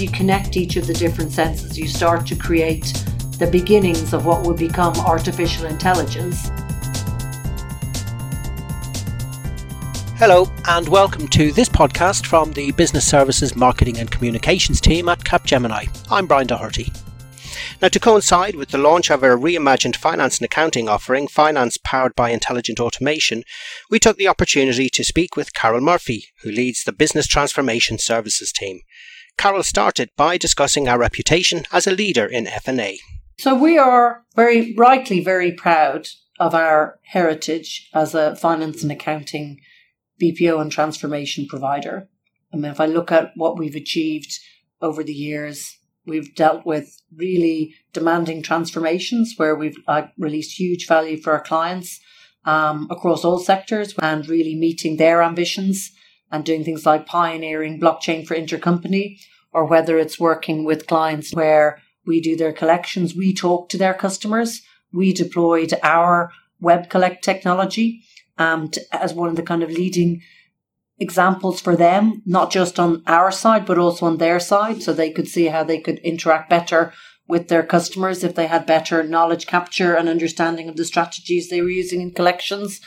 as you connect each of the different senses, you start to create the beginnings of what will become artificial intelligence. Hello and welcome to this podcast from the Business Services Marketing and Communications team at Capgemini. I'm Brian Doherty. Now, to coincide with the launch of our reimagined finance and accounting offering, Finance Powered by Intelligent Automation, we took the opportunity to speak with Carol Murphy, who leads the Business Transformation Services team. Carol started by discussing our reputation as a leader in F&A. So we are very rightly very proud of our heritage as a finance and accounting BPO and transformation provider. I mean, if I look at what we've achieved over the years, we've dealt with really demanding transformations where we've released huge value for our clients across all sectors and really meeting their ambitions and doing things like pioneering blockchain for intercompany, or whether it's working with clients where we do their collections, we talk to their customers, we deployed our WebCollect technology as one of the kind of leading examples for them, not just on our side, but also on their side. So they could see how they could interact better with their customers if they had better knowledge capture and understanding of the strategies they were using in collections.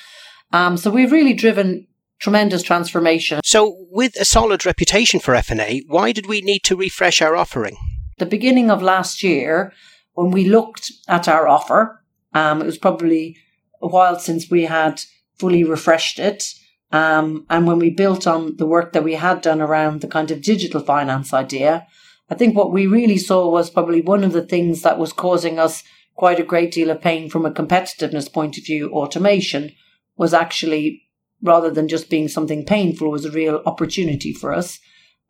So we've really driven tremendous transformation. So with a solid reputation for F&A, why did we need to refresh our offering? The beginning of last year, when we looked at our offer, it was probably a while since we had fully refreshed it. And when we built on the work that we had done around the kind of digital finance idea, I think what we really saw was probably one of the things that was causing us quite a great deal of pain from a competitiveness point of view, automation, was actually, rather than just being something painful, was a real opportunity for us,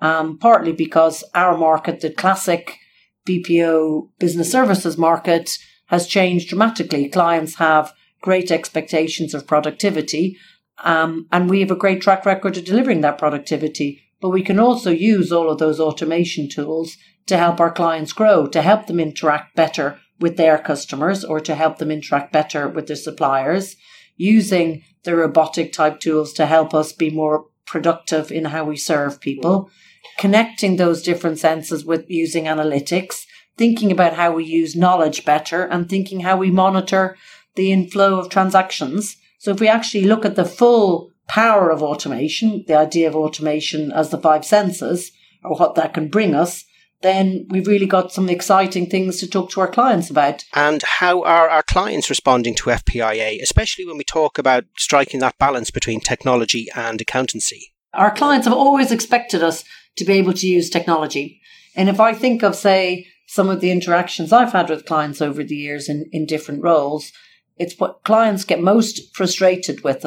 partly because our market, the classic BPO business services market, has changed dramatically. Clients have great expectations of productivity, and we have a great track record of delivering that productivity. But we can also use all of those automation tools to help our clients grow, to help them interact better with their customers or to help them interact better with their suppliers, using the robotic type tools to help us be more productive in how we serve people, connecting those different senses with using analytics, thinking about how we use knowledge better and thinking how we monitor the inflow of transactions. So if we actually look at the full power of automation, the idea of automation as the five senses, or what that can bring us, then we've really got some exciting things to talk to our clients about. And how are our clients responding to FPIA, especially when we talk about striking that balance between technology and accountancy? Our clients have always expected us to be able to use technology. And if I think of, say, some of the interactions I've had with clients over the years in different roles, it's what clients get most frustrated with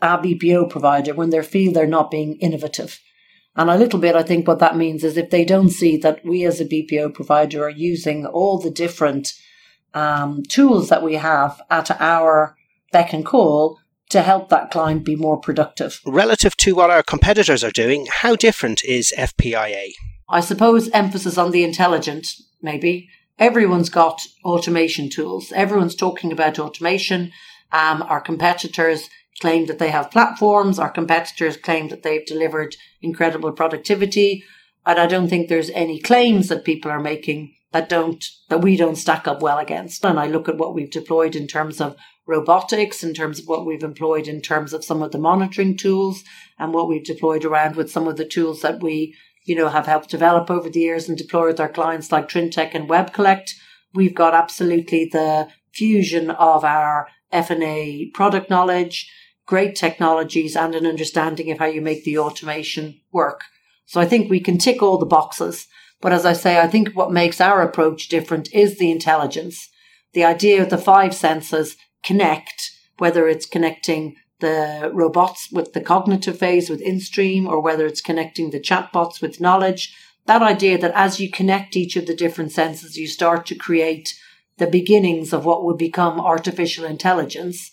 our BPO provider when they feel they're not being innovative. And a little bit, I think what that means is if they don't see that we as a BPO provider are using all the different tools that we have at our beck and call to help that client be more productive. Relative to what our competitors are doing, how different is FPIA? I suppose emphasis on the intelligent, maybe. Everyone's got automation tools. Everyone's talking about automation. Our competitors claim that they have platforms. Our competitors claim that they've delivered incredible productivity. And I don't think there's any claims that people are making that we don't stack up well against. And I look at what we've deployed in terms of robotics, in terms of what we've employed in terms of some of the monitoring tools and what we've deployed around with some of the tools that we have helped develop over the years and deploy with our clients like Trintech and WebCollect. We've got absolutely the fusion of our F&A product knowledge, great technologies, and an understanding of how you make the automation work. So I think we can tick all the boxes. But as I say, I think what makes our approach different is the intelligence. The idea of the five senses connect, whether it's connecting the robots with the cognitive phase with InStream, or whether it's connecting the chatbots with knowledge, that idea that as you connect each of the different senses, you start to create the beginnings of what will become artificial intelligence.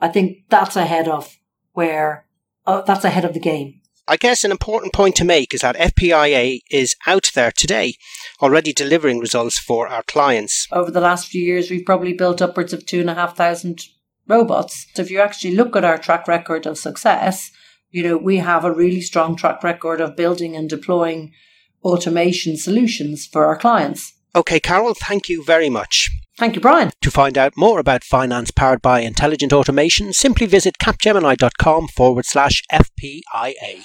I think that's ahead of the game. I guess an important point to make is that FPIA is out there today, already delivering results for our clients. Over the last few years, we've probably built upwards of 2,500 robots. So if you actually look at our track record of success, we have a really strong track record of building and deploying automation solutions for our clients. Okay, Carol, thank you very much. Thank you, Brian. To find out more about finance powered by intelligent automation, simply visit capgemini.com/FPIA.